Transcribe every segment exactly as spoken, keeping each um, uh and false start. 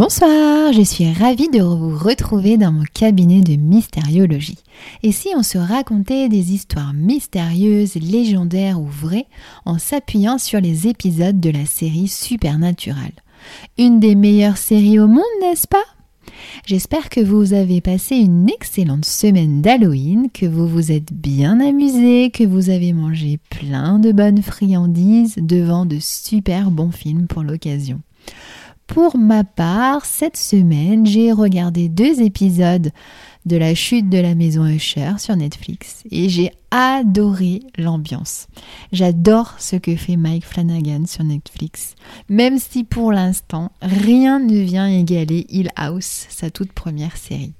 Bonsoir, je suis ravie de vous retrouver dans mon cabinet de mystériologie. Et si on se racontait des histoires mystérieuses, légendaires ou vraies, en s'appuyant sur les épisodes de la série Supernatural? Une des meilleures séries au monde, n'est-ce pas? J'espère que vous avez passé une excellente semaine d'Halloween, que vous vous êtes bien amusés, que vous avez mangé plein de bonnes friandises devant de super bons films pour l'occasion. Pour ma part, cette semaine, j'ai regardé deux épisodes de La chute de la maison Usher sur Netflix et j'ai adoré l'ambiance. J'adore ce que fait Mike Flanagan sur Netflix, même si pour l'instant, rien ne vient égaler Hill House, sa toute première série.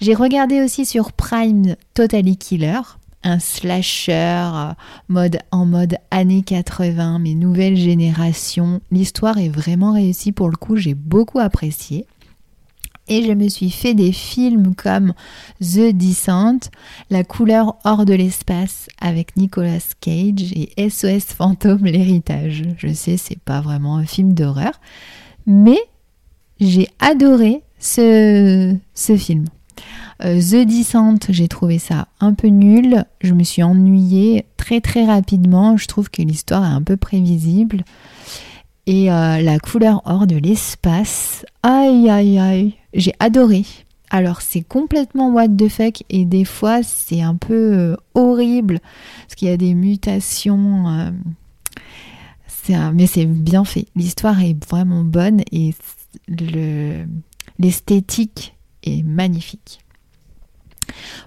J'ai regardé aussi sur Prime Totally Killer, un slasher mode, en mode années quatre-vingts, mais nouvelle génération. L'histoire est vraiment réussie pour le coup, j'ai beaucoup apprécié. Et je me suis fait des films comme The Descent, La couleur hors de l'espace avec Nicolas Cage et S O S Fantôme, l'héritage. Je sais, c'est pas vraiment un film d'horreur, mais j'ai adoré ce, ce film. The Descent, j'ai trouvé ça un peu nul, je me suis ennuyée très très rapidement, je trouve que l'histoire est un peu prévisible. Et euh, la couleur hors de l'espace, aïe aïe aïe, j'ai adoré. Alors c'est complètement what the fuck et des fois c'est un peu euh, horrible, parce qu'il y a des mutations, euh, c'est un, mais c'est bien fait. L'histoire est vraiment bonne et le, l'esthétique est magnifique.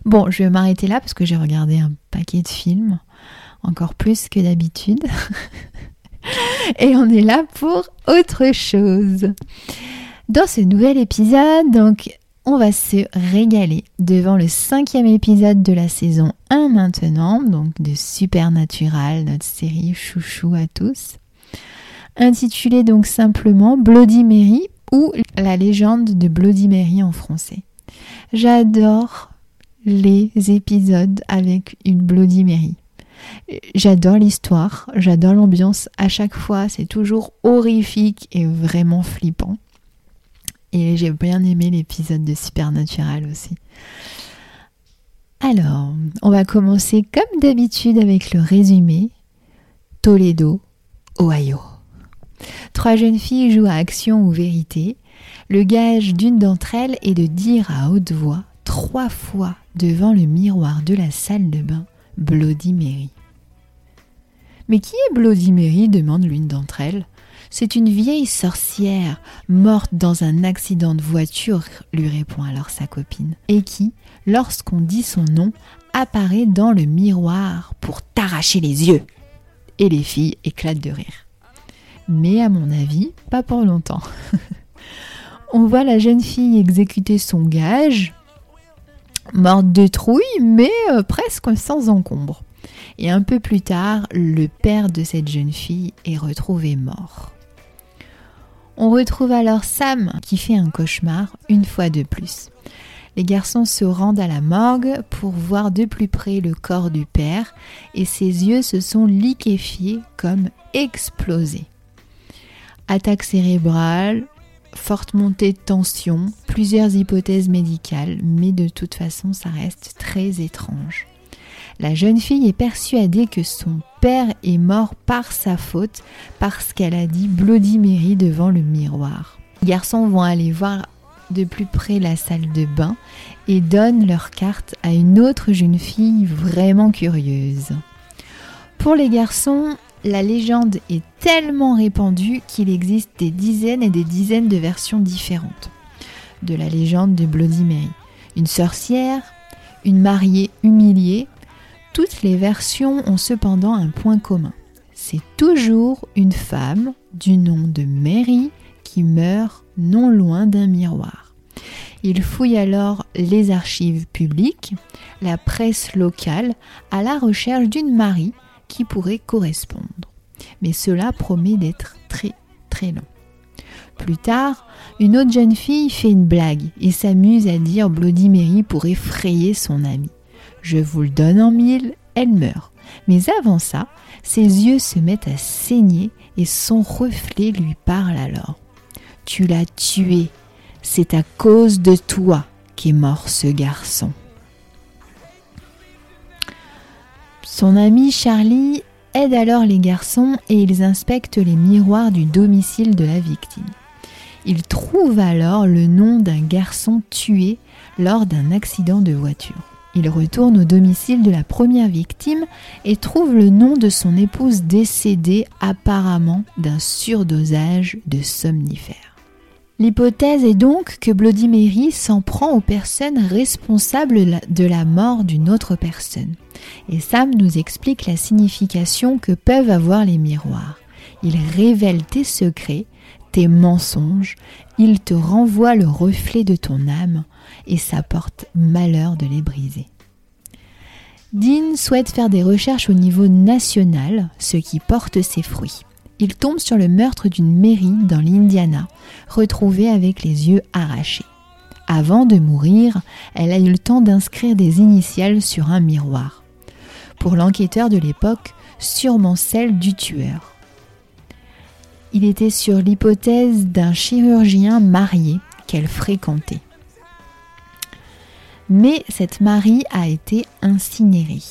Bon, je vais m'arrêter là parce que j'ai regardé un paquet de films, encore plus que d'habitude. Et on est là pour autre chose. Dans ce nouvel épisode, donc, on va se régaler devant le cinquième épisode de la saison un maintenant, donc de Supernatural, notre série chouchou à tous, intitulée donc simplement Bloody Mary ou la légende de Bloody Mary en français. J'adore les épisodes avec une Bloody Mary. J'adore l'histoire, j'adore l'ambiance à chaque fois, c'est toujours horrifique et vraiment flippant. Et j'ai bien aimé l'épisode de Supernatural aussi. Alors, on va commencer comme d'habitude avec le résumé. Toledo, Ohio. Trois jeunes filles jouent à action ou vérité. Le gage d'une d'entre elles est de dire à haute voix, trois fois devant le miroir de la salle de bain, Bloody Mary. Mais qui est Bloody Mary ? Demande l'une d'entre elles. C'est une vieille sorcière morte dans un accident de voiture, lui répond alors sa copine, et qui, lorsqu'on dit son nom, apparaît dans le miroir pour t'arracher les yeux. Et les filles éclatent de rire. Mais à mon avis, pas pour longtemps. On voit la jeune fille exécuter son gage, morte de trouille, mais euh, presque sans encombre. Et un peu plus tard, le père de cette jeune fille est retrouvé mort. On retrouve alors Sam, qui fait un cauchemar une fois de plus. Les garçons se rendent à la morgue pour voir de plus près le corps du père, et ses yeux se sont liquéfiés comme explosés. Attaque cérébrale, forte montée de tension, plusieurs hypothèses médicales, mais de toute façon ça reste très étrange. La jeune fille est persuadée que son père est mort par sa faute, parce qu'elle a dit Bloody Mary devant le miroir. Les garçons vont aller voir de plus près la salle de bain et donnent leur carte à une autre jeune fille vraiment curieuse. Pour les garçons, la légende est tellement répandue qu'il existe des dizaines et des dizaines de versions différentes de la légende de Bloody Mary. Une sorcière, une mariée humiliée, toutes les versions ont cependant un point commun. C'est toujours une femme du nom de Mary qui meurt non loin d'un miroir. Il fouille alors les archives publiques, la presse locale, à la recherche d'une Marie qui pourrait correspondre. Mais cela promet d'être très très long. Plus tard, une autre jeune fille fait une blague et s'amuse à dire Bloody Mary pour effrayer son amie. Je vous le donne en mille, elle meurt. Mais avant ça, ses yeux se mettent à saigner et son reflet lui parle alors. tu l'as tué. C'est à cause de toi qu'est mort ce garçon. » Son ami Charlie aide alors les garçons et ils inspectent les miroirs du domicile de la victime. Ils trouvent alors le nom d'un garçon tué lors d'un accident de voiture. Ils retournent au domicile de la première victime et trouvent le nom de son épouse décédée apparemment d'un surdosage de somnifères. L'hypothèse est donc que Bloody Mary s'en prend aux personnes responsables de la mort d'une autre personne. Et Sam nous explique la signification que peuvent avoir les miroirs. Ils révèlent tes secrets, tes mensonges, ils te renvoient le reflet de ton âme et ça porte malheur de les briser. Dean souhaite faire des recherches au niveau national, ce qui porte ses fruits. Il tombe sur le meurtre d'une Mary dans l'Indiana, retrouvée avec les yeux arrachés. Avant de mourir, elle a eu le temps d'inscrire des initiales sur un miroir. Pour l'enquêteur de l'époque, sûrement celle du tueur. Il était sur l'hypothèse d'un chirurgien marié qu'elle fréquentait. Mais cette Marie a été incinérée.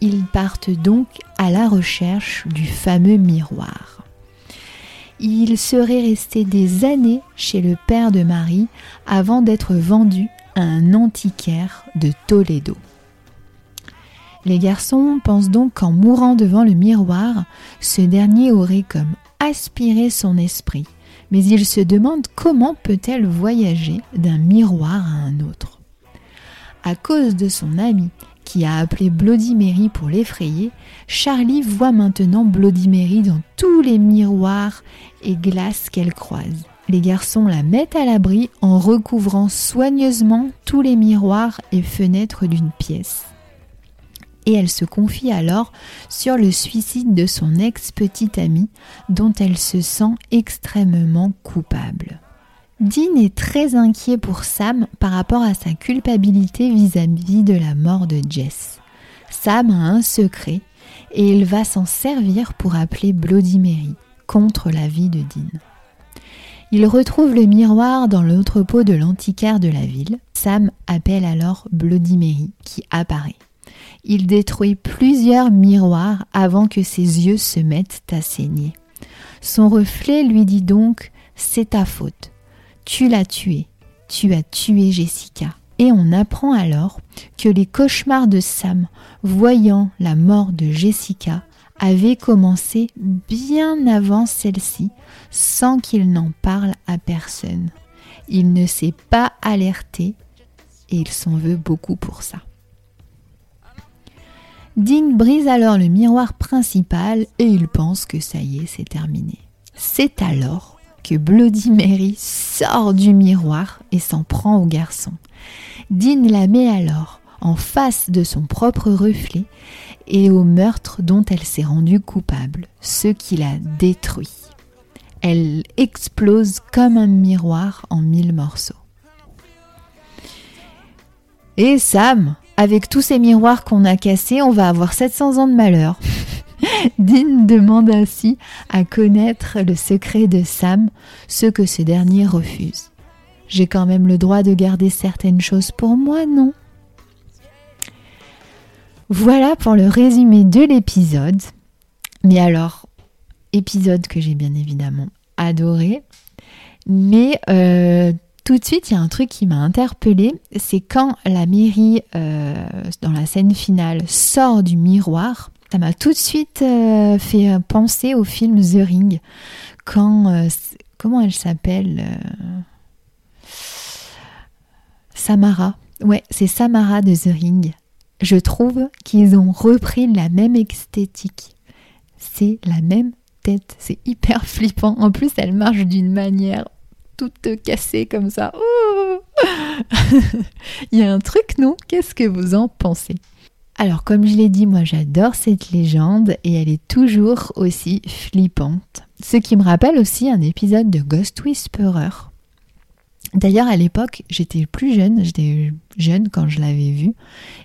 Ils partent donc à la recherche du fameux miroir. Il serait resté des années chez le père de Marie avant d'être vendu à un antiquaire de Toledo. Les garçons pensent donc qu'en mourant devant le miroir, ce dernier aurait comme aspiré son esprit, mais ils se demandent comment peut-elle voyager d'un miroir à un autre. À cause de son ami, qui a appelé Bloody Mary pour l'effrayer, Charlie voit maintenant Bloody Mary dans tous les miroirs et glaces qu'elle croise. Les garçons la mettent à l'abri en recouvrant soigneusement tous les miroirs et fenêtres d'une pièce. Et elle se confie alors sur le suicide de son ex-petite amie, dont elle se sent extrêmement coupable. Dean est très inquiet pour Sam par rapport à sa culpabilité vis-à-vis de la mort de Jess. Sam a un secret et il va s'en servir pour appeler Bloody Mary, contre l'avis de Dean. Il retrouve le miroir dans l'entrepôt de l'antiquaire de la ville. Sam appelle alors Bloody Mary qui apparaît. Il détruit plusieurs miroirs avant que ses yeux se mettent à saigner. Son reflet lui dit donc « c'est ta faute ». Tu l'as tué, tu as tué Jessica. Et on apprend alors que les cauchemars de Sam, voyant la mort de Jessica, avaient commencé bien avant celle-ci, sans qu'il n'en parle à personne. Il ne s'est pas alerté et il s'en veut beaucoup pour ça. Dean brise alors le miroir principal et il pense que ça y est, c'est terminé. C'est alors que Bloody Mary sort du miroir et s'en prend au garçon. Dean la met alors en face de son propre reflet et au meurtre dont elle s'est rendue coupable, ce qui la détruit. Elle explose comme un miroir en mille morceaux. Et Sam, avec tous ces miroirs qu'on a cassés, on va avoir sept cents ans de malheur. Dean demande ainsi à connaître le secret de Sam, ce que ce dernier refuse. « J'ai quand même le droit de garder certaines choses pour moi, non ?» Voilà pour le résumé de l'épisode. Mais alors, épisode que j'ai bien évidemment adoré. Mais euh, tout de suite, il y a un truc qui m'a interpellée. C'est quand la Mary, euh, dans la scène finale, sort du miroir. Ça m'a tout de suite euh, fait penser au film The Ring, quand, euh, comment elle s'appelle euh... Samara. Ouais, c'est Samara de The Ring. Je trouve qu'ils ont repris la même esthétique. C'est la même tête, c'est hyper flippant. En plus, elle marche d'une manière toute cassée comme ça. Il y a un truc, non? Qu'est-ce que vous en pensez? Alors comme je l'ai dit, moi j'adore cette légende et elle est toujours aussi flippante. Ce qui me rappelle aussi un épisode de Ghost Whisperer. D'ailleurs à l'époque, j'étais plus jeune, j'étais jeune quand je l'avais vu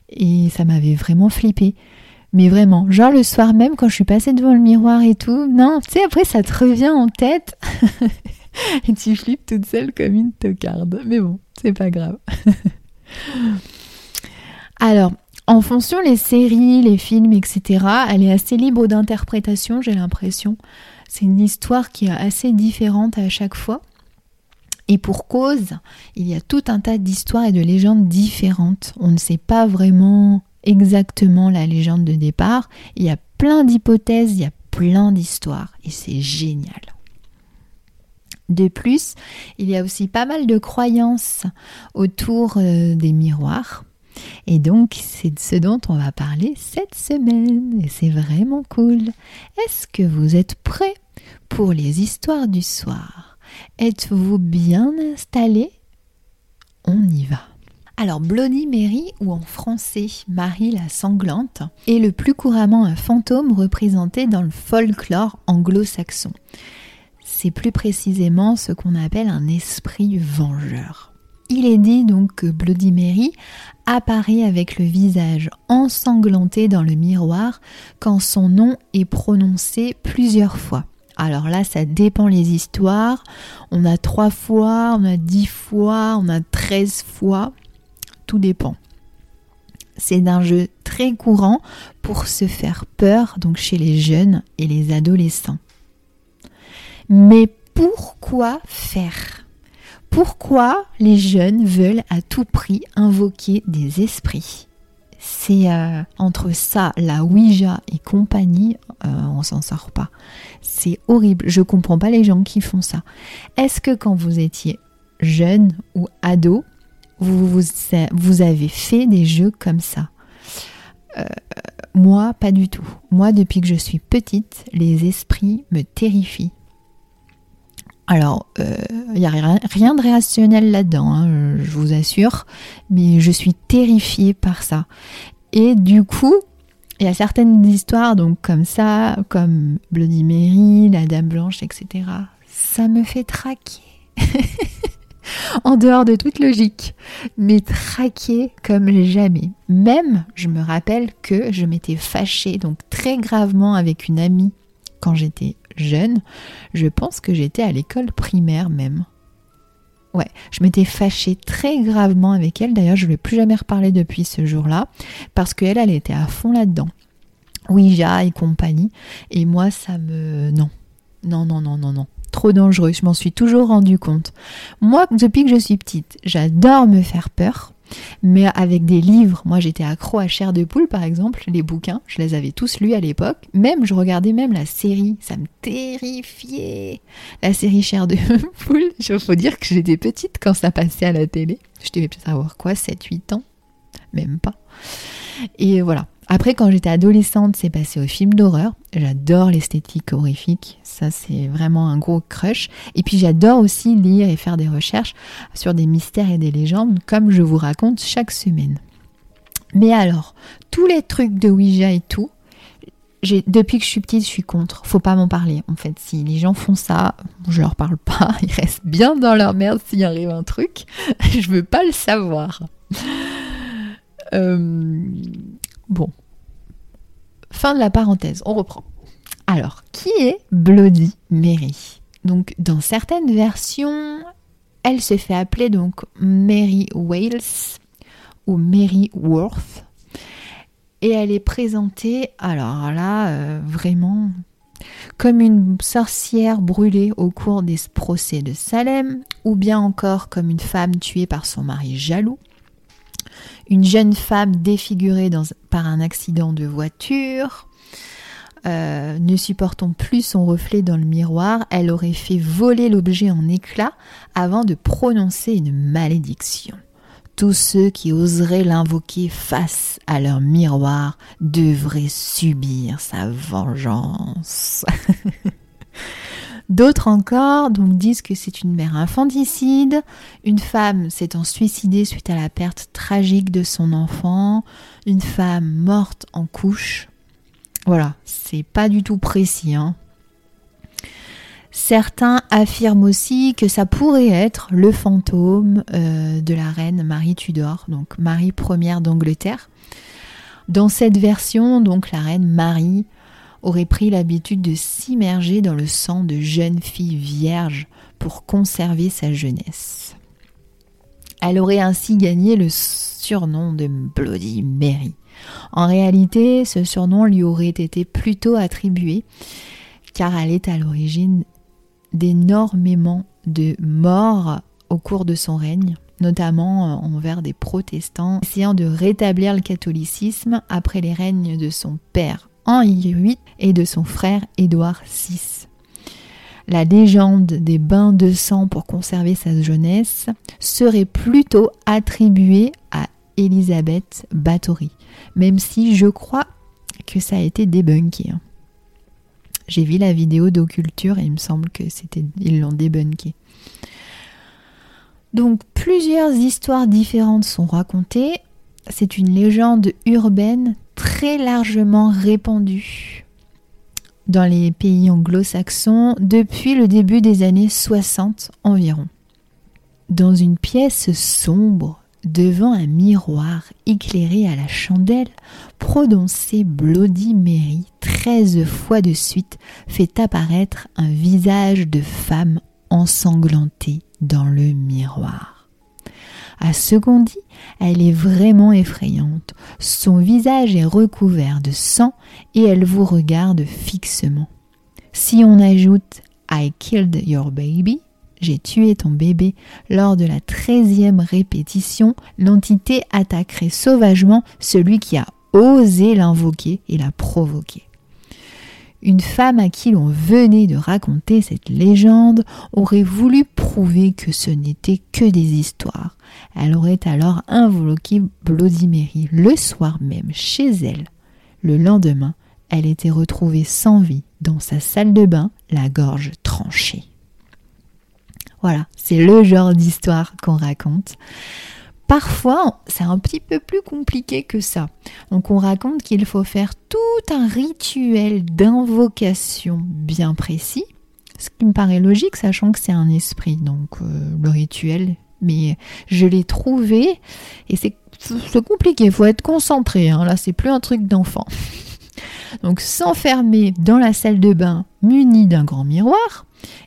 et ça m'avait vraiment flippée. Mais vraiment, genre le soir même quand je suis passée devant le miroir et tout, non, tu sais après ça te revient en tête Et tu flippes toute seule comme une tocarde. Mais bon, c'est pas grave. Alors, en fonction les séries, les films, et cetera, elle est assez libre d'interprétation, j'ai l'impression. C'est une histoire qui est assez différente à chaque fois. Et pour cause, il y a tout un tas d'histoires et de légendes différentes. On ne sait pas vraiment exactement la légende de départ. Il y a plein d'hypothèses, il y a plein d'histoires et c'est génial. De plus, il y a aussi pas mal de croyances autour des miroirs. Et donc, c'est ce dont on va parler cette semaine. Et c'est vraiment cool. Est-ce que vous êtes prêts pour les histoires du soir ? Êtes-vous bien installé ? On y va. Alors, Bloody Mary, ou en français Marie la sanglante, est le plus couramment un fantôme représenté dans le folklore anglo-saxon. C'est plus précisément ce qu'on appelle un esprit vengeur. Il est dit donc que Bloody Mary apparaît avec le visage ensanglanté dans le miroir quand son nom est prononcé plusieurs fois. Alors là, ça dépend les histoires. On a trois fois, on a dix fois, on a treize fois. Tout dépend. C'est un jeu très courant pour se faire peur, donc chez les jeunes et les adolescents. Mais pourquoi faire ? Pourquoi les jeunes veulent à tout prix invoquer des esprits ? C'est euh, entre ça, la Ouija et compagnie, euh, on s'en sort pas. C'est horrible, je comprends pas les gens qui font ça. Est-ce que quand vous étiez jeune ou ado, vous, vous, vous avez fait des jeux comme ça ? euh, Moi, pas du tout. Moi, depuis que je suis petite, les esprits me terrifient. Alors, il euh, n'y a rien, rien de rationnel là-dedans, hein, je vous assure, mais je suis terrifiée par ça. Et du coup, il y a certaines histoires donc comme ça, comme Bloody Mary, la Dame Blanche, et cetera. Ça me fait traquer, en dehors de toute logique, mais traquer comme jamais. Même, je me rappelle que je m'étais fâchée, donc très gravement avec une amie quand j'étais jeune, je pense que j'étais à l'école primaire même. Ouais, je m'étais fâchée très gravement avec elle. D'ailleurs, je ne lui ai plus jamais reparlé depuis ce jour-là parce qu'elle, elle était à fond là-dedans. Ouija et compagnie. Et moi, ça me... Non, non, non, non, non, non. Trop dangereux, je m'en suis toujours rendu compte. Moi, depuis que je suis petite, j'adore me faire peur. Mais avec des livres, moi j'étais accro à Chair de Poule par exemple, les bouquins, je les avais tous lus à l'époque, même je regardais même la série, ça me terrifiait, la série Chair de Poule, il faut dire que j'étais petite quand ça passait à la télé, je devais peut-être avoir quoi, sept huit ans, même pas, et voilà. Après quand j'étais adolescente, c'est passé aux films d'horreur, j'adore l'esthétique horrifique, ça c'est vraiment un gros crush, et puis j'adore aussi lire et faire des recherches sur des mystères et des légendes comme je vous raconte chaque semaine. Mais alors, tous les trucs de Ouija et tout, j'ai, depuis que je suis petite, je suis contre, faut pas m'en parler en fait, si les gens font ça, je leur parle pas, ils restent bien dans leur merde s'il arrive un truc, je veux pas le savoir. Euh... Bon, fin de la parenthèse, on reprend. Alors, qui est Bloody Mary ? Donc, dans certaines versions, elle se fait appeler donc Mary Wales ou Mary Worth. Et elle est présentée, alors là, euh, vraiment, comme une sorcière brûlée au cours des procès de Salem, ou bien encore comme une femme tuée par son mari jaloux. Une jeune femme défigurée dans, par un accident de voiture, euh, ne supportant plus son reflet dans le miroir, elle aurait fait voler l'objet en éclats avant de prononcer une malédiction. Tous ceux qui oseraient l'invoquer face à leur miroir devraient subir sa vengeance. D'autres encore donc, disent que c'est une mère infanticide, une femme s'étant suicidée suite à la perte tragique de son enfant, une femme morte en couche. Voilà, c'est pas du tout précis, hein. Certains affirment aussi que ça pourrait être le fantôme euh, de la reine Marie Tudor, donc Marie première d'Angleterre. Dans cette version, donc la reine Marie aurait pris l'habitude de s'immerger dans le sang de jeunes filles vierges pour conserver sa jeunesse. Elle aurait ainsi gagné le surnom de Bloody Mary. En réalité, ce surnom lui aurait été plutôt attribué car elle est à l'origine d'énormément de morts au cours de son règne, notamment envers des protestants, essayant de rétablir le catholicisme après les règnes de son père Henri huit et de son frère Édouard six. La légende des bains de sang pour conserver sa jeunesse serait plutôt attribuée à Élisabeth Bathory, même si je crois que ça a été débunké. J'ai vu la vidéo d'Occulture et il me semble que c'était, ils l'ont débunké. Donc plusieurs histoires différentes sont racontées. C'est une légende urbaine très largement répandue dans les pays anglo-saxons depuis le début des années soixante environ. Dans une pièce sombre, devant un miroir éclairé à la chandelle, prononcer Bloody Mary treize fois de suite fait apparaître un visage de femme ensanglantée dans le miroir. À ce qu'on dit, elle est vraiment effrayante. Son visage est recouvert de sang et elle vous regarde fixement. Si on ajoute « I killed your baby », j'ai tué ton bébé. Lors de la treizième répétition, l'entité attaquerait sauvagement celui qui a osé l'invoquer et la provoquer. Une femme à qui l'on venait de raconter cette légende aurait voulu prouver que ce n'était que des histoires. Elle aurait alors invoqué Bloody Mary le soir même chez elle. Le lendemain, elle était retrouvée sans vie dans sa salle de bain, la gorge tranchée. Voilà, c'est le genre d'histoire qu'on raconte. Parfois, c'est un petit peu plus compliqué que ça. Donc on raconte qu'il faut faire tout un rituel d'invocation bien précis, ce qui me paraît logique, sachant que c'est un esprit, donc euh, le rituel. Mais je l'ai trouvé et c'est, c'est compliqué, il faut être concentré, hein. Là, c'est plus un truc d'enfant. Donc s'enfermer dans la salle de bain munie d'un grand miroir,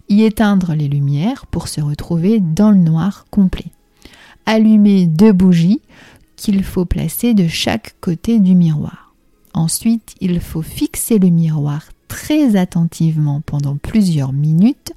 y éteindre les lumières pour se retrouver dans le noir complet. Allumer deux bougies qu'il faut placer de chaque côté du miroir. Ensuite, il faut fixer le miroir très attentivement pendant plusieurs minutes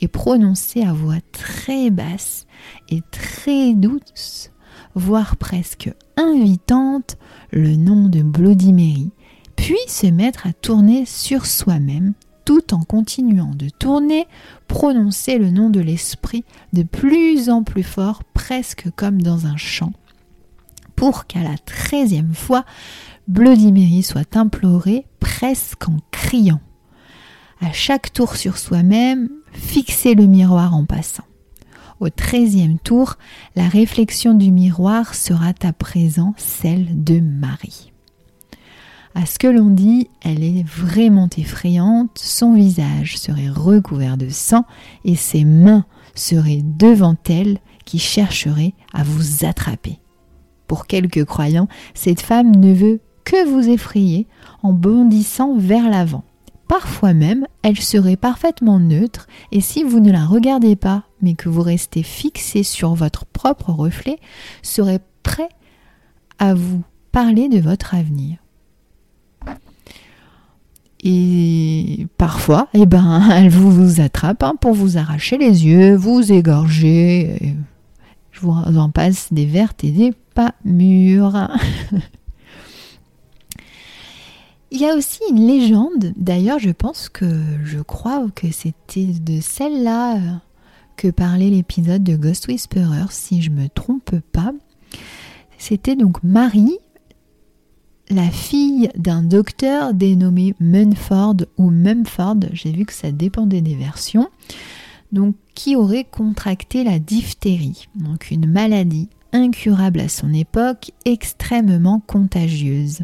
et prononcer à voix très basse et très douce, voire presque invitante, le nom de Bloody Mary, puis se mettre à tourner sur soi-même tout en continuant de tourner, prononcer le nom de l'esprit de plus en plus fort, presque comme dans un chant, pour qu'à la treizième fois, Bloody Mary soit implorée presque en criant. À chaque tour sur soi-même, fixez le miroir en passant. Au treizième tour, la réflexion du miroir sera à présent celle de Marie. À ce que l'on dit, elle est vraiment effrayante, son visage serait recouvert de sang et ses mains seraient devant elle qui chercheraient à vous attraper. Pour quelques croyants, cette femme ne veut que vous effrayer en bondissant vers l'avant. Parfois même, elle serait parfaitement neutre et si vous ne la regardez pas mais que vous restez fixé sur votre propre reflet, serait prêt à vous parler de votre avenir. Et parfois, eh ben, elle vous, vous attrape hein, pour vous arracher les yeux, vous égorger. Je vous en passe des vertes et des pas mûres. Il y a aussi une légende, d'ailleurs je pense que je crois que c'était de celle-là que parlait l'épisode de Ghost Whisperer, si je ne me trompe pas. C'était donc Marie, la fille d'un docteur dénommé Mumford ou Mumford, j'ai vu que ça dépendait des versions, donc qui aurait contracté la diphtérie, donc une maladie incurable à son époque, extrêmement contagieuse.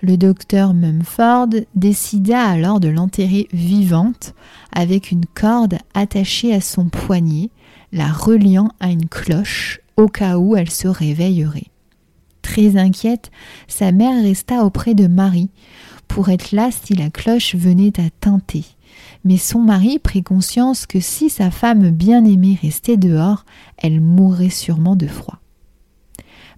Le docteur Mumford décida alors de l'enterrer vivante avec une corde attachée à son poignet, la reliant à une cloche au cas où elle se réveillerait. Très inquiète, sa mère resta auprès de Marie pour être là si la cloche venait à tinter. Mais son mari prit conscience que si sa femme bien-aimée restait dehors, elle mourrait sûrement de froid.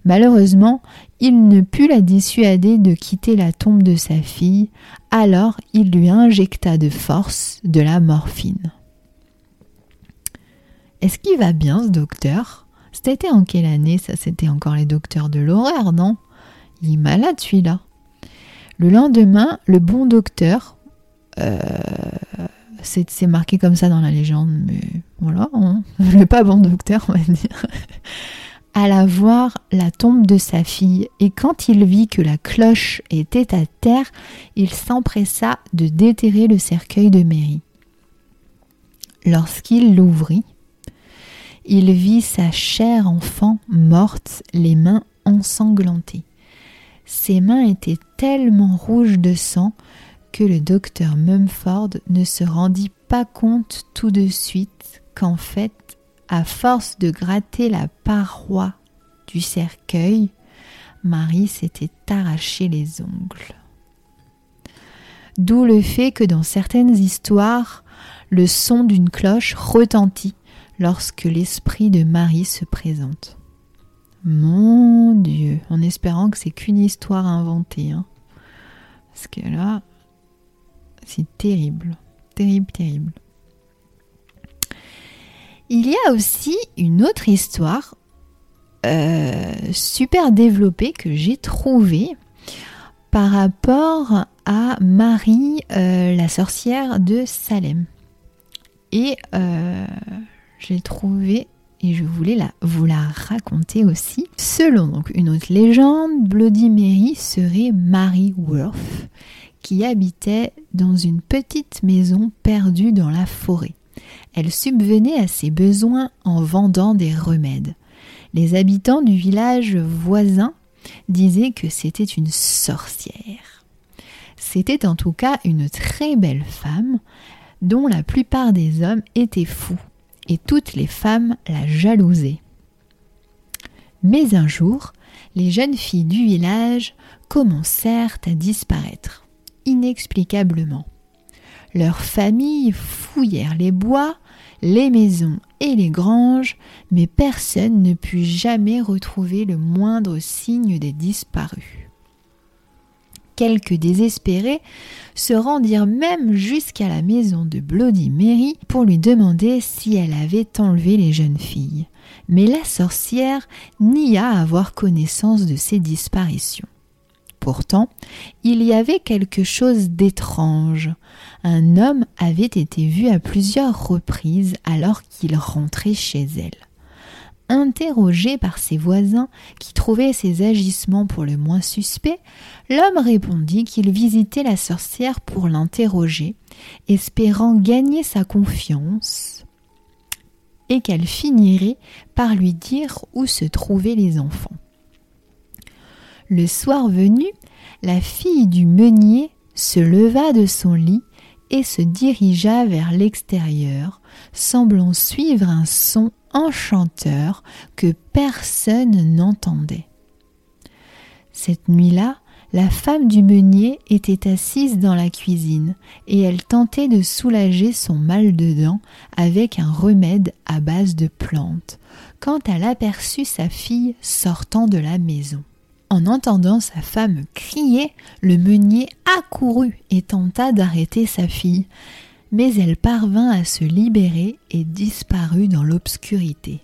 Malheureusement, il ne put la dissuader de quitter la tombe de sa fille, alors il lui injecta de force de la morphine. Est-ce qu'il va bien ce docteur ? C'était en quelle année ? Ça, c'était encore les docteurs de l'horreur, non ? Il est malade celui-là. Le lendemain, le bon docteur... Euh, c'est, c'est marqué comme ça dans la légende, mais voilà, hein, le pas bon docteur, on va dire... alla voir la tombe de sa fille et quand il vit que la cloche était à terre, il s'empressa de déterrer le cercueil de Mary. Lorsqu'il l'ouvrit, il vit sa chère enfant morte, les mains ensanglantées. Ses mains étaient tellement rouges de sang que le docteur Mumford ne se rendit pas compte tout de suite qu'en fait, à force de gratter la paroi du cercueil, Marie s'était arraché les ongles. D'où le fait que dans certaines histoires, le son d'une cloche retentit lorsque l'esprit de Marie se présente. Mon Dieu, en espérant que c'est qu'une histoire inventée, hein. Parce que là, c'est terrible, terrible, terrible. Il y a aussi une autre histoire euh, super développée que j'ai trouvée par rapport à Marie, euh, la sorcière de Salem. Et euh, j'ai trouvé et je voulais la, vous la raconter aussi. Selon donc une autre légende, Bloody Mary serait Mary Worth qui habitait dans une petite maison perdue dans la forêt. Elle subvenait à ses besoins en vendant des remèdes. Les habitants du village voisin disaient que c'était une sorcière. C'était en tout cas une très belle femme dont la plupart des hommes étaient fous et toutes les femmes la jalousaient. Mais un jour, les jeunes filles du village commencèrent à disparaître, inexplicablement. Leurs familles fouillèrent les bois, les maisons et les granges, mais personne ne put jamais retrouver le moindre signe des disparus. Quelques désespérés se rendirent même jusqu'à la maison de Bloody Mary pour lui demander si elle avait enlevé les jeunes filles. Mais la sorcière nia avoir connaissance de ces disparitions. Pourtant, il y avait quelque chose d'étrange. Un homme avait été vu à plusieurs reprises alors qu'il rentrait chez elle. Interrogé par ses voisins qui trouvaient ses agissements pour le moins suspects, l'homme répondit qu'il visitait la sorcière pour l'interroger, espérant gagner sa confiance et qu'elle finirait par lui dire où se trouvaient les enfants. Le soir venu, la fille du meunier se leva de son lit et se dirigea vers l'extérieur, semblant suivre un son enchanteur que personne n'entendait. Cette nuit-là, la femme du meunier était assise dans la cuisine et elle tentait de soulager son mal de dents avec un remède à base de plantes, quand elle aperçut sa fille sortant de la maison. En entendant sa femme crier, le meunier accourut et tenta d'arrêter sa fille, mais elle parvint à se libérer et disparut dans l'obscurité.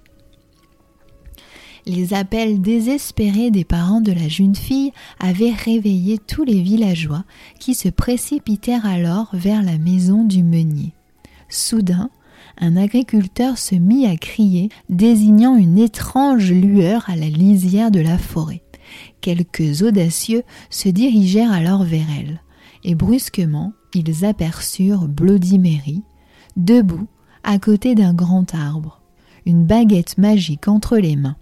Les appels désespérés des parents de la jeune fille avaient réveillé tous les villageois qui se précipitèrent alors vers la maison du meunier. Soudain, un agriculteur se mit à crier, désignant une étrange lueur à la lisière de la forêt. Quelques audacieux se dirigèrent alors vers elle, et brusquement, ils aperçurent Bloody Mary, debout, à côté d'un grand arbre, une baguette magique entre les mains.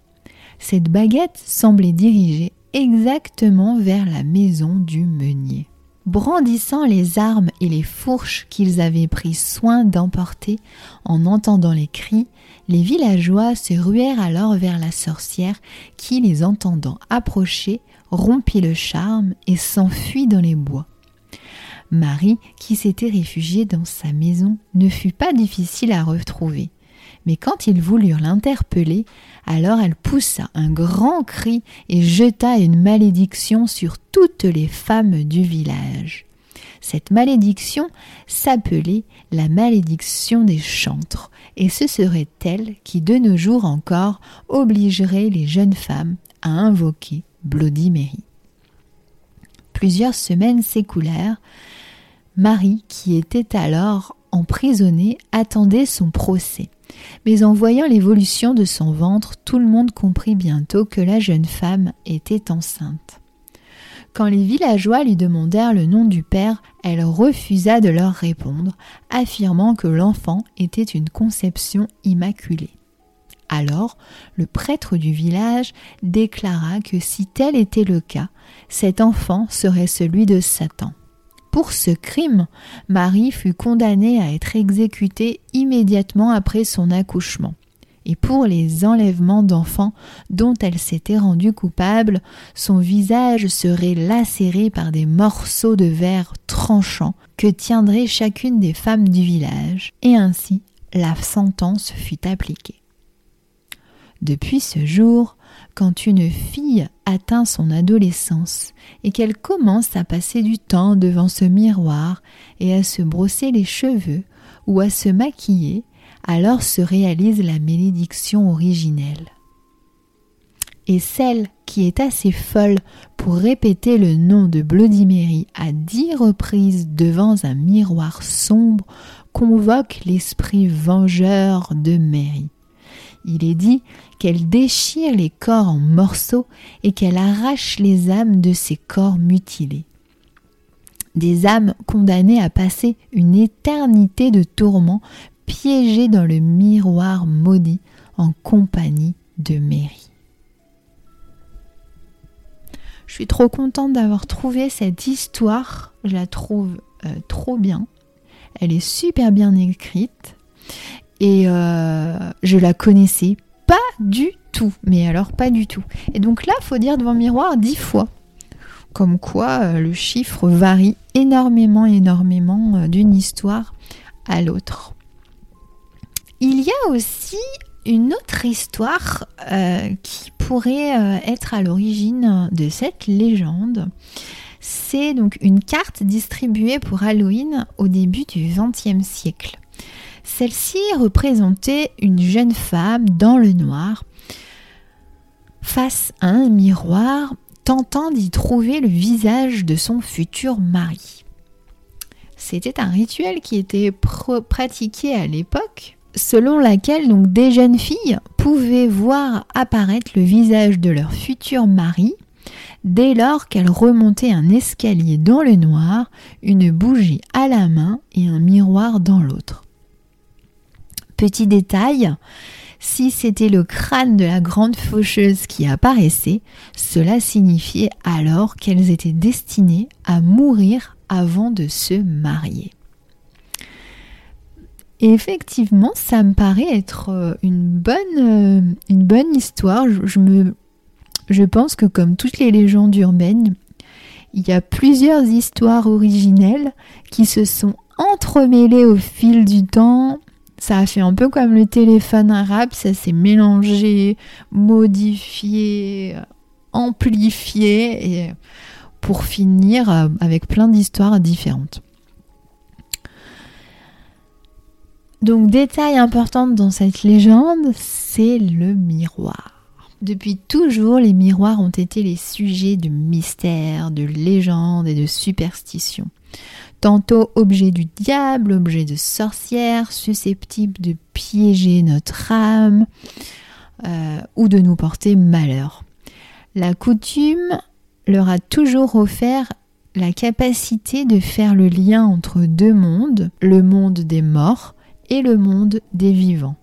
Cette baguette semblait dirigée exactement vers la maison du meunier. Brandissant les armes et les fourches qu'ils avaient pris soin d'emporter, en entendant les cris, les villageois se ruèrent alors vers la sorcière qui, les entendant approcher, rompit le charme et s'enfuit dans les bois. Marie, qui s'était réfugiée dans sa maison, ne fut pas difficile à retrouver. Mais quand ils voulurent l'interpeller, alors elle poussa un grand cri et jeta une malédiction sur toutes les femmes du village. Cette malédiction s'appelait la malédiction des chantres, et ce serait elle qui, de nos jours encore, obligerait les jeunes femmes à invoquer Bloody Mary. Plusieurs semaines s'écoulèrent. Marie, qui était alors emprisonnée, attendait son procès. Mais en voyant l'évolution de son ventre, tout le monde comprit bientôt que la jeune femme était enceinte. Quand les villageois lui demandèrent le nom du père, elle refusa de leur répondre, affirmant que l'enfant était une conception immaculée. Alors, le prêtre du village déclara que si tel était le cas, cet enfant serait celui de Satan. Pour ce crime, Marie fut condamnée à être exécutée immédiatement après son accouchement. Et pour les enlèvements d'enfants dont elle s'était rendue coupable, son visage serait lacéré par des morceaux de verre tranchants que tiendrait chacune des femmes du village. Et ainsi, la sentence fut appliquée. Depuis ce jour, quand une fille atteint son adolescence et qu'elle commence à passer du temps devant ce miroir et à se brosser les cheveux ou à se maquiller, alors se réalise la malédiction originelle. Et celle qui est assez folle pour répéter le nom de Bloody Mary à dix reprises devant un miroir sombre convoque l'esprit vengeur de Mary. Il est dit qu'elle déchire les corps en morceaux et qu'elle arrache les âmes de ces corps mutilés. Des âmes condamnées à passer une éternité de tourments, piégées dans le miroir maudit en compagnie de Mary. Je suis trop contente d'avoir trouvé cette histoire. Je la trouve euh, trop bien. Elle est super bien écrite. Et euh, je la connaissais pas du tout, mais alors pas du tout. Et donc là, faut dire devant miroir dix fois. Comme quoi, euh, le chiffre varie énormément, énormément euh, d'une histoire à l'autre. Il y a aussi une autre histoire euh, qui pourrait euh, être à l'origine de cette légende. C'est donc une carte distribuée pour Halloween au début du vingtième siècle. Celle-ci représentait une jeune femme dans le noir, face à un miroir, tentant d'y trouver le visage de son futur mari. C'était un rituel qui était pr- pratiqué à l'époque, selon laquelle donc, des jeunes filles pouvaient voir apparaître le visage de leur futur mari dès lors qu'elles remontaient un escalier dans le noir, une bougie à la main et un miroir dans l'autre. Petit détail, si c'était le crâne de la grande faucheuse qui apparaissait, cela signifiait alors qu'elles étaient destinées à mourir avant de se marier. Et effectivement, ça me paraît être une bonne, une bonne histoire. Je, je, me, je pense que comme toutes les légendes urbaines, il y a plusieurs histoires originelles qui se sont entremêlées au fil du temps. Ça a fait un peu comme le téléphone arabe, ça s'est mélangé, modifié, amplifié, et pour finir avec plein d'histoires différentes. Donc, détail important dans cette légende, c'est le miroir. Depuis toujours, les miroirs ont été les sujets de mystères, de légendes et de superstitions. Tantôt objet du diable, objet de sorcière, susceptible de piéger notre âme euh, ou de nous porter malheur. La coutume leur a toujours offert la capacité de faire le lien entre deux mondes, le monde des morts et le monde des vivants.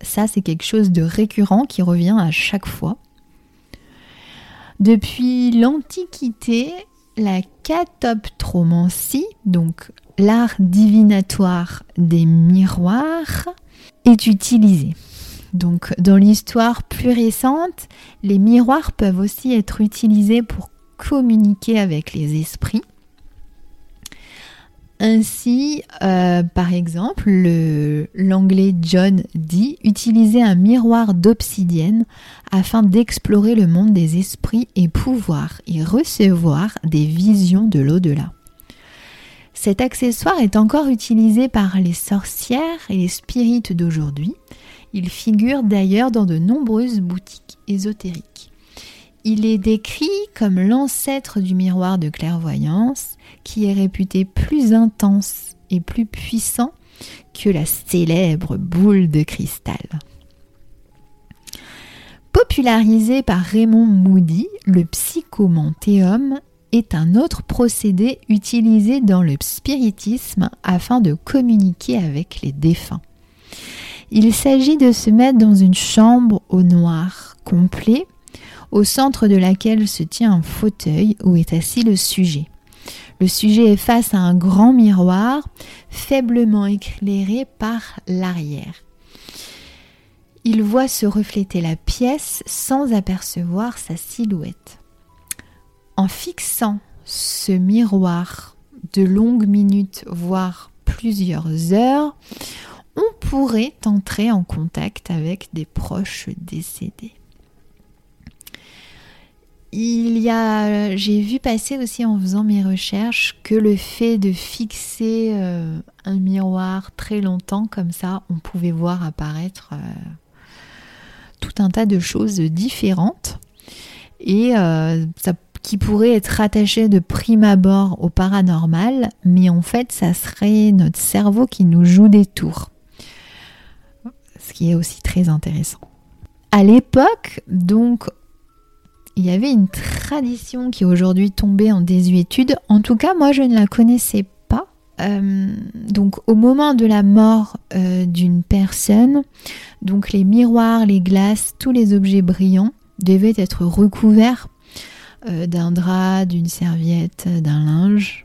Ça, c'est quelque chose de récurrent qui revient à chaque fois. Depuis l'Antiquité, la catoptromancie, donc l'art divinatoire des miroirs, est utilisée. Donc dans l'histoire plus récente, les miroirs peuvent aussi être utilisés pour communiquer avec les esprits. Ainsi, euh, par exemple, le, l'anglais John Dee utilisait un miroir d'obsidienne afin d'explorer le monde des esprits et pouvoir y recevoir des visions de l'au-delà. Cet accessoire est encore utilisé par les sorcières et les spirites d'aujourd'hui. Il figure d'ailleurs dans de nombreuses boutiques ésotériques. Il est décrit comme l'ancêtre du miroir de clairvoyance, qui est réputé plus intense et plus puissant que la célèbre boule de cristal. Popularisé par Raymond Moody, le psychomantéum est un autre procédé utilisé dans le spiritisme afin de communiquer avec les défunts. Il s'agit de se mettre dans une chambre au noir complet, au centre de laquelle se tient un fauteuil où est assis le sujet. Le sujet est face à un grand miroir, faiblement éclairé par l'arrière. Il voit se refléter la pièce sans apercevoir sa silhouette. En fixant ce miroir de longues minutes, voire plusieurs heures, on pourrait entrer en contact avec des proches décédés. Il y a, j'ai vu passer aussi en faisant mes recherches que le fait de fixer euh, un miroir très longtemps comme ça, on pouvait voir apparaître euh, tout un tas de choses différentes et euh, ça, qui pourraient être rattachées de prime abord au paranormal, mais en fait ça serait notre cerveau qui nous joue des tours, ce qui est aussi très intéressant. À l'époque, donc, il y avait une tradition qui est aujourd'hui tombée en désuétude. En tout cas, moi, je ne la connaissais pas. Euh, donc, au moment de la mort euh, d'une personne, donc les miroirs, les glaces, tous les objets brillants devaient être recouverts euh, d'un drap, d'une serviette, d'un linge.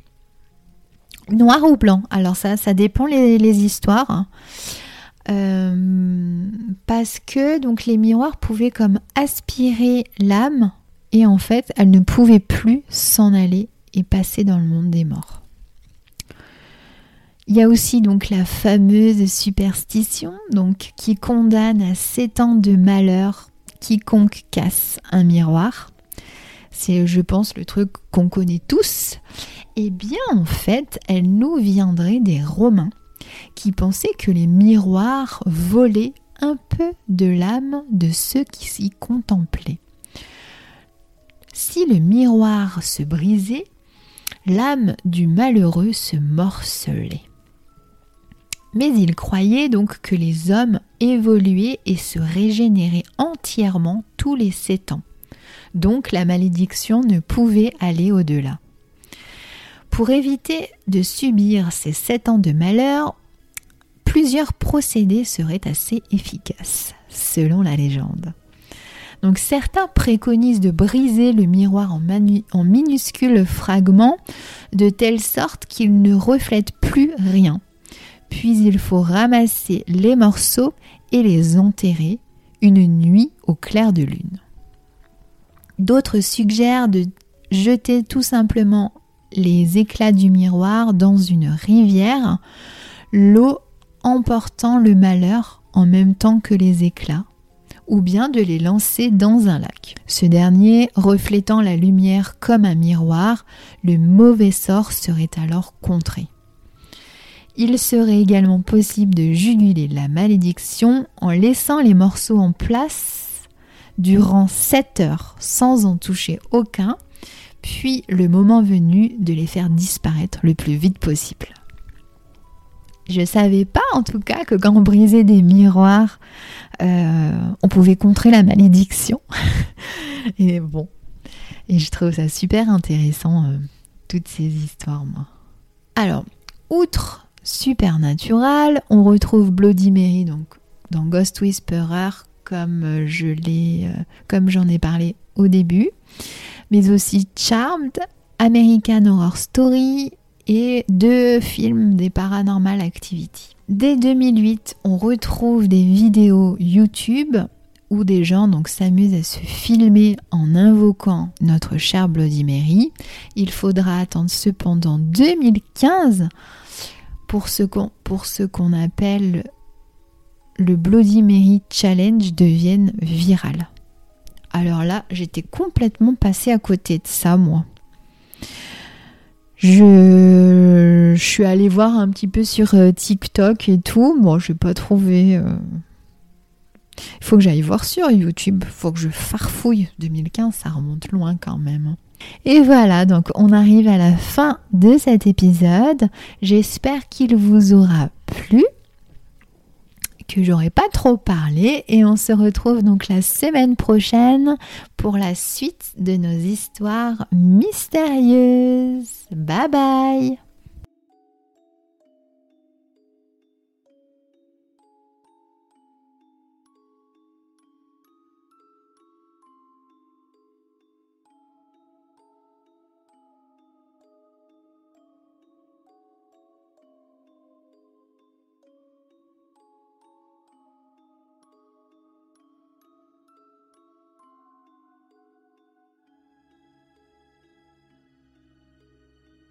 Noir ou blanc. Alors ça, ça dépend les, les histoires. Hein. Euh, parce que donc les miroirs pouvaient comme aspirer l'âme et en fait elle ne pouvait plus s'en aller et passer dans le monde des morts. Il y a aussi donc la fameuse superstition donc, qui condamne à sept ans de malheur quiconque casse un miroir. C'est, je pense, le truc qu'on connaît tous. Eh bien en fait elle nous viendrait des Romains, qui pensait que les miroirs volaient un peu de l'âme de ceux qui s'y contemplaient. Si le miroir se brisait, l'âme du malheureux se morcelait. Mais il croyait donc que les hommes évoluaient et se régénéraient entièrement tous les sept ans. Donc la malédiction ne pouvait aller au-delà. Pour éviter de subir ces sept ans de malheur, plusieurs procédés seraient assez efficaces, selon la légende. Donc certains préconisent de briser le miroir en, manu- en minuscules fragments, de telle sorte qu'il ne reflète plus rien. Puis il faut ramasser les morceaux et les enterrer une nuit au clair de lune. D'autres suggèrent de jeter tout simplement les éclats du miroir dans une rivière, l'eau emportant le malheur en même temps que les éclats, ou bien de les lancer dans un lac. Ce dernier, reflétant la lumière comme un miroir, le mauvais sort serait alors contré. Il serait également possible de juguler la malédiction en laissant les morceaux en place durant sept heures sans en toucher aucun, puis le moment venu de les faire disparaître le plus vite possible. Je ne savais pas en tout cas que quand on brisait des miroirs, euh, on pouvait contrer la malédiction. Et bon, et je trouve ça super intéressant, euh, toutes ces histoires, moi. Alors, outre Supernatural, on retrouve Bloody Mary donc, dans Ghost Whisperer, comme, je l'ai, euh, comme j'en ai parlé au début, mais aussi Charmed, American Horror Story et deux films des Paranormal Activity. Dès deux mille huit, on retrouve des vidéos YouTube où des gens donc s'amusent à se filmer en invoquant notre chère Bloody Mary. Il faudra attendre cependant deux mille quinze pour ce qu'on, pour ce qu'on appelle le Bloody Mary Challenge devienne viral. Alors là, j'étais complètement passée à côté de ça, moi. Je, je suis allée voir un petit peu sur TikTok et tout. Bon, je n'ai pas trouvé... Il euh... faut que j'aille voir sur YouTube. Il faut que je farfouille. deux mille quinze, ça remonte loin quand même. Et voilà, donc on arrive à la fin de cet épisode. J'espère qu'il vous aura plu, que j'aurais pas trop parlé, et on se retrouve donc la semaine prochaine pour la suite de nos histoires mystérieuses. Bye bye!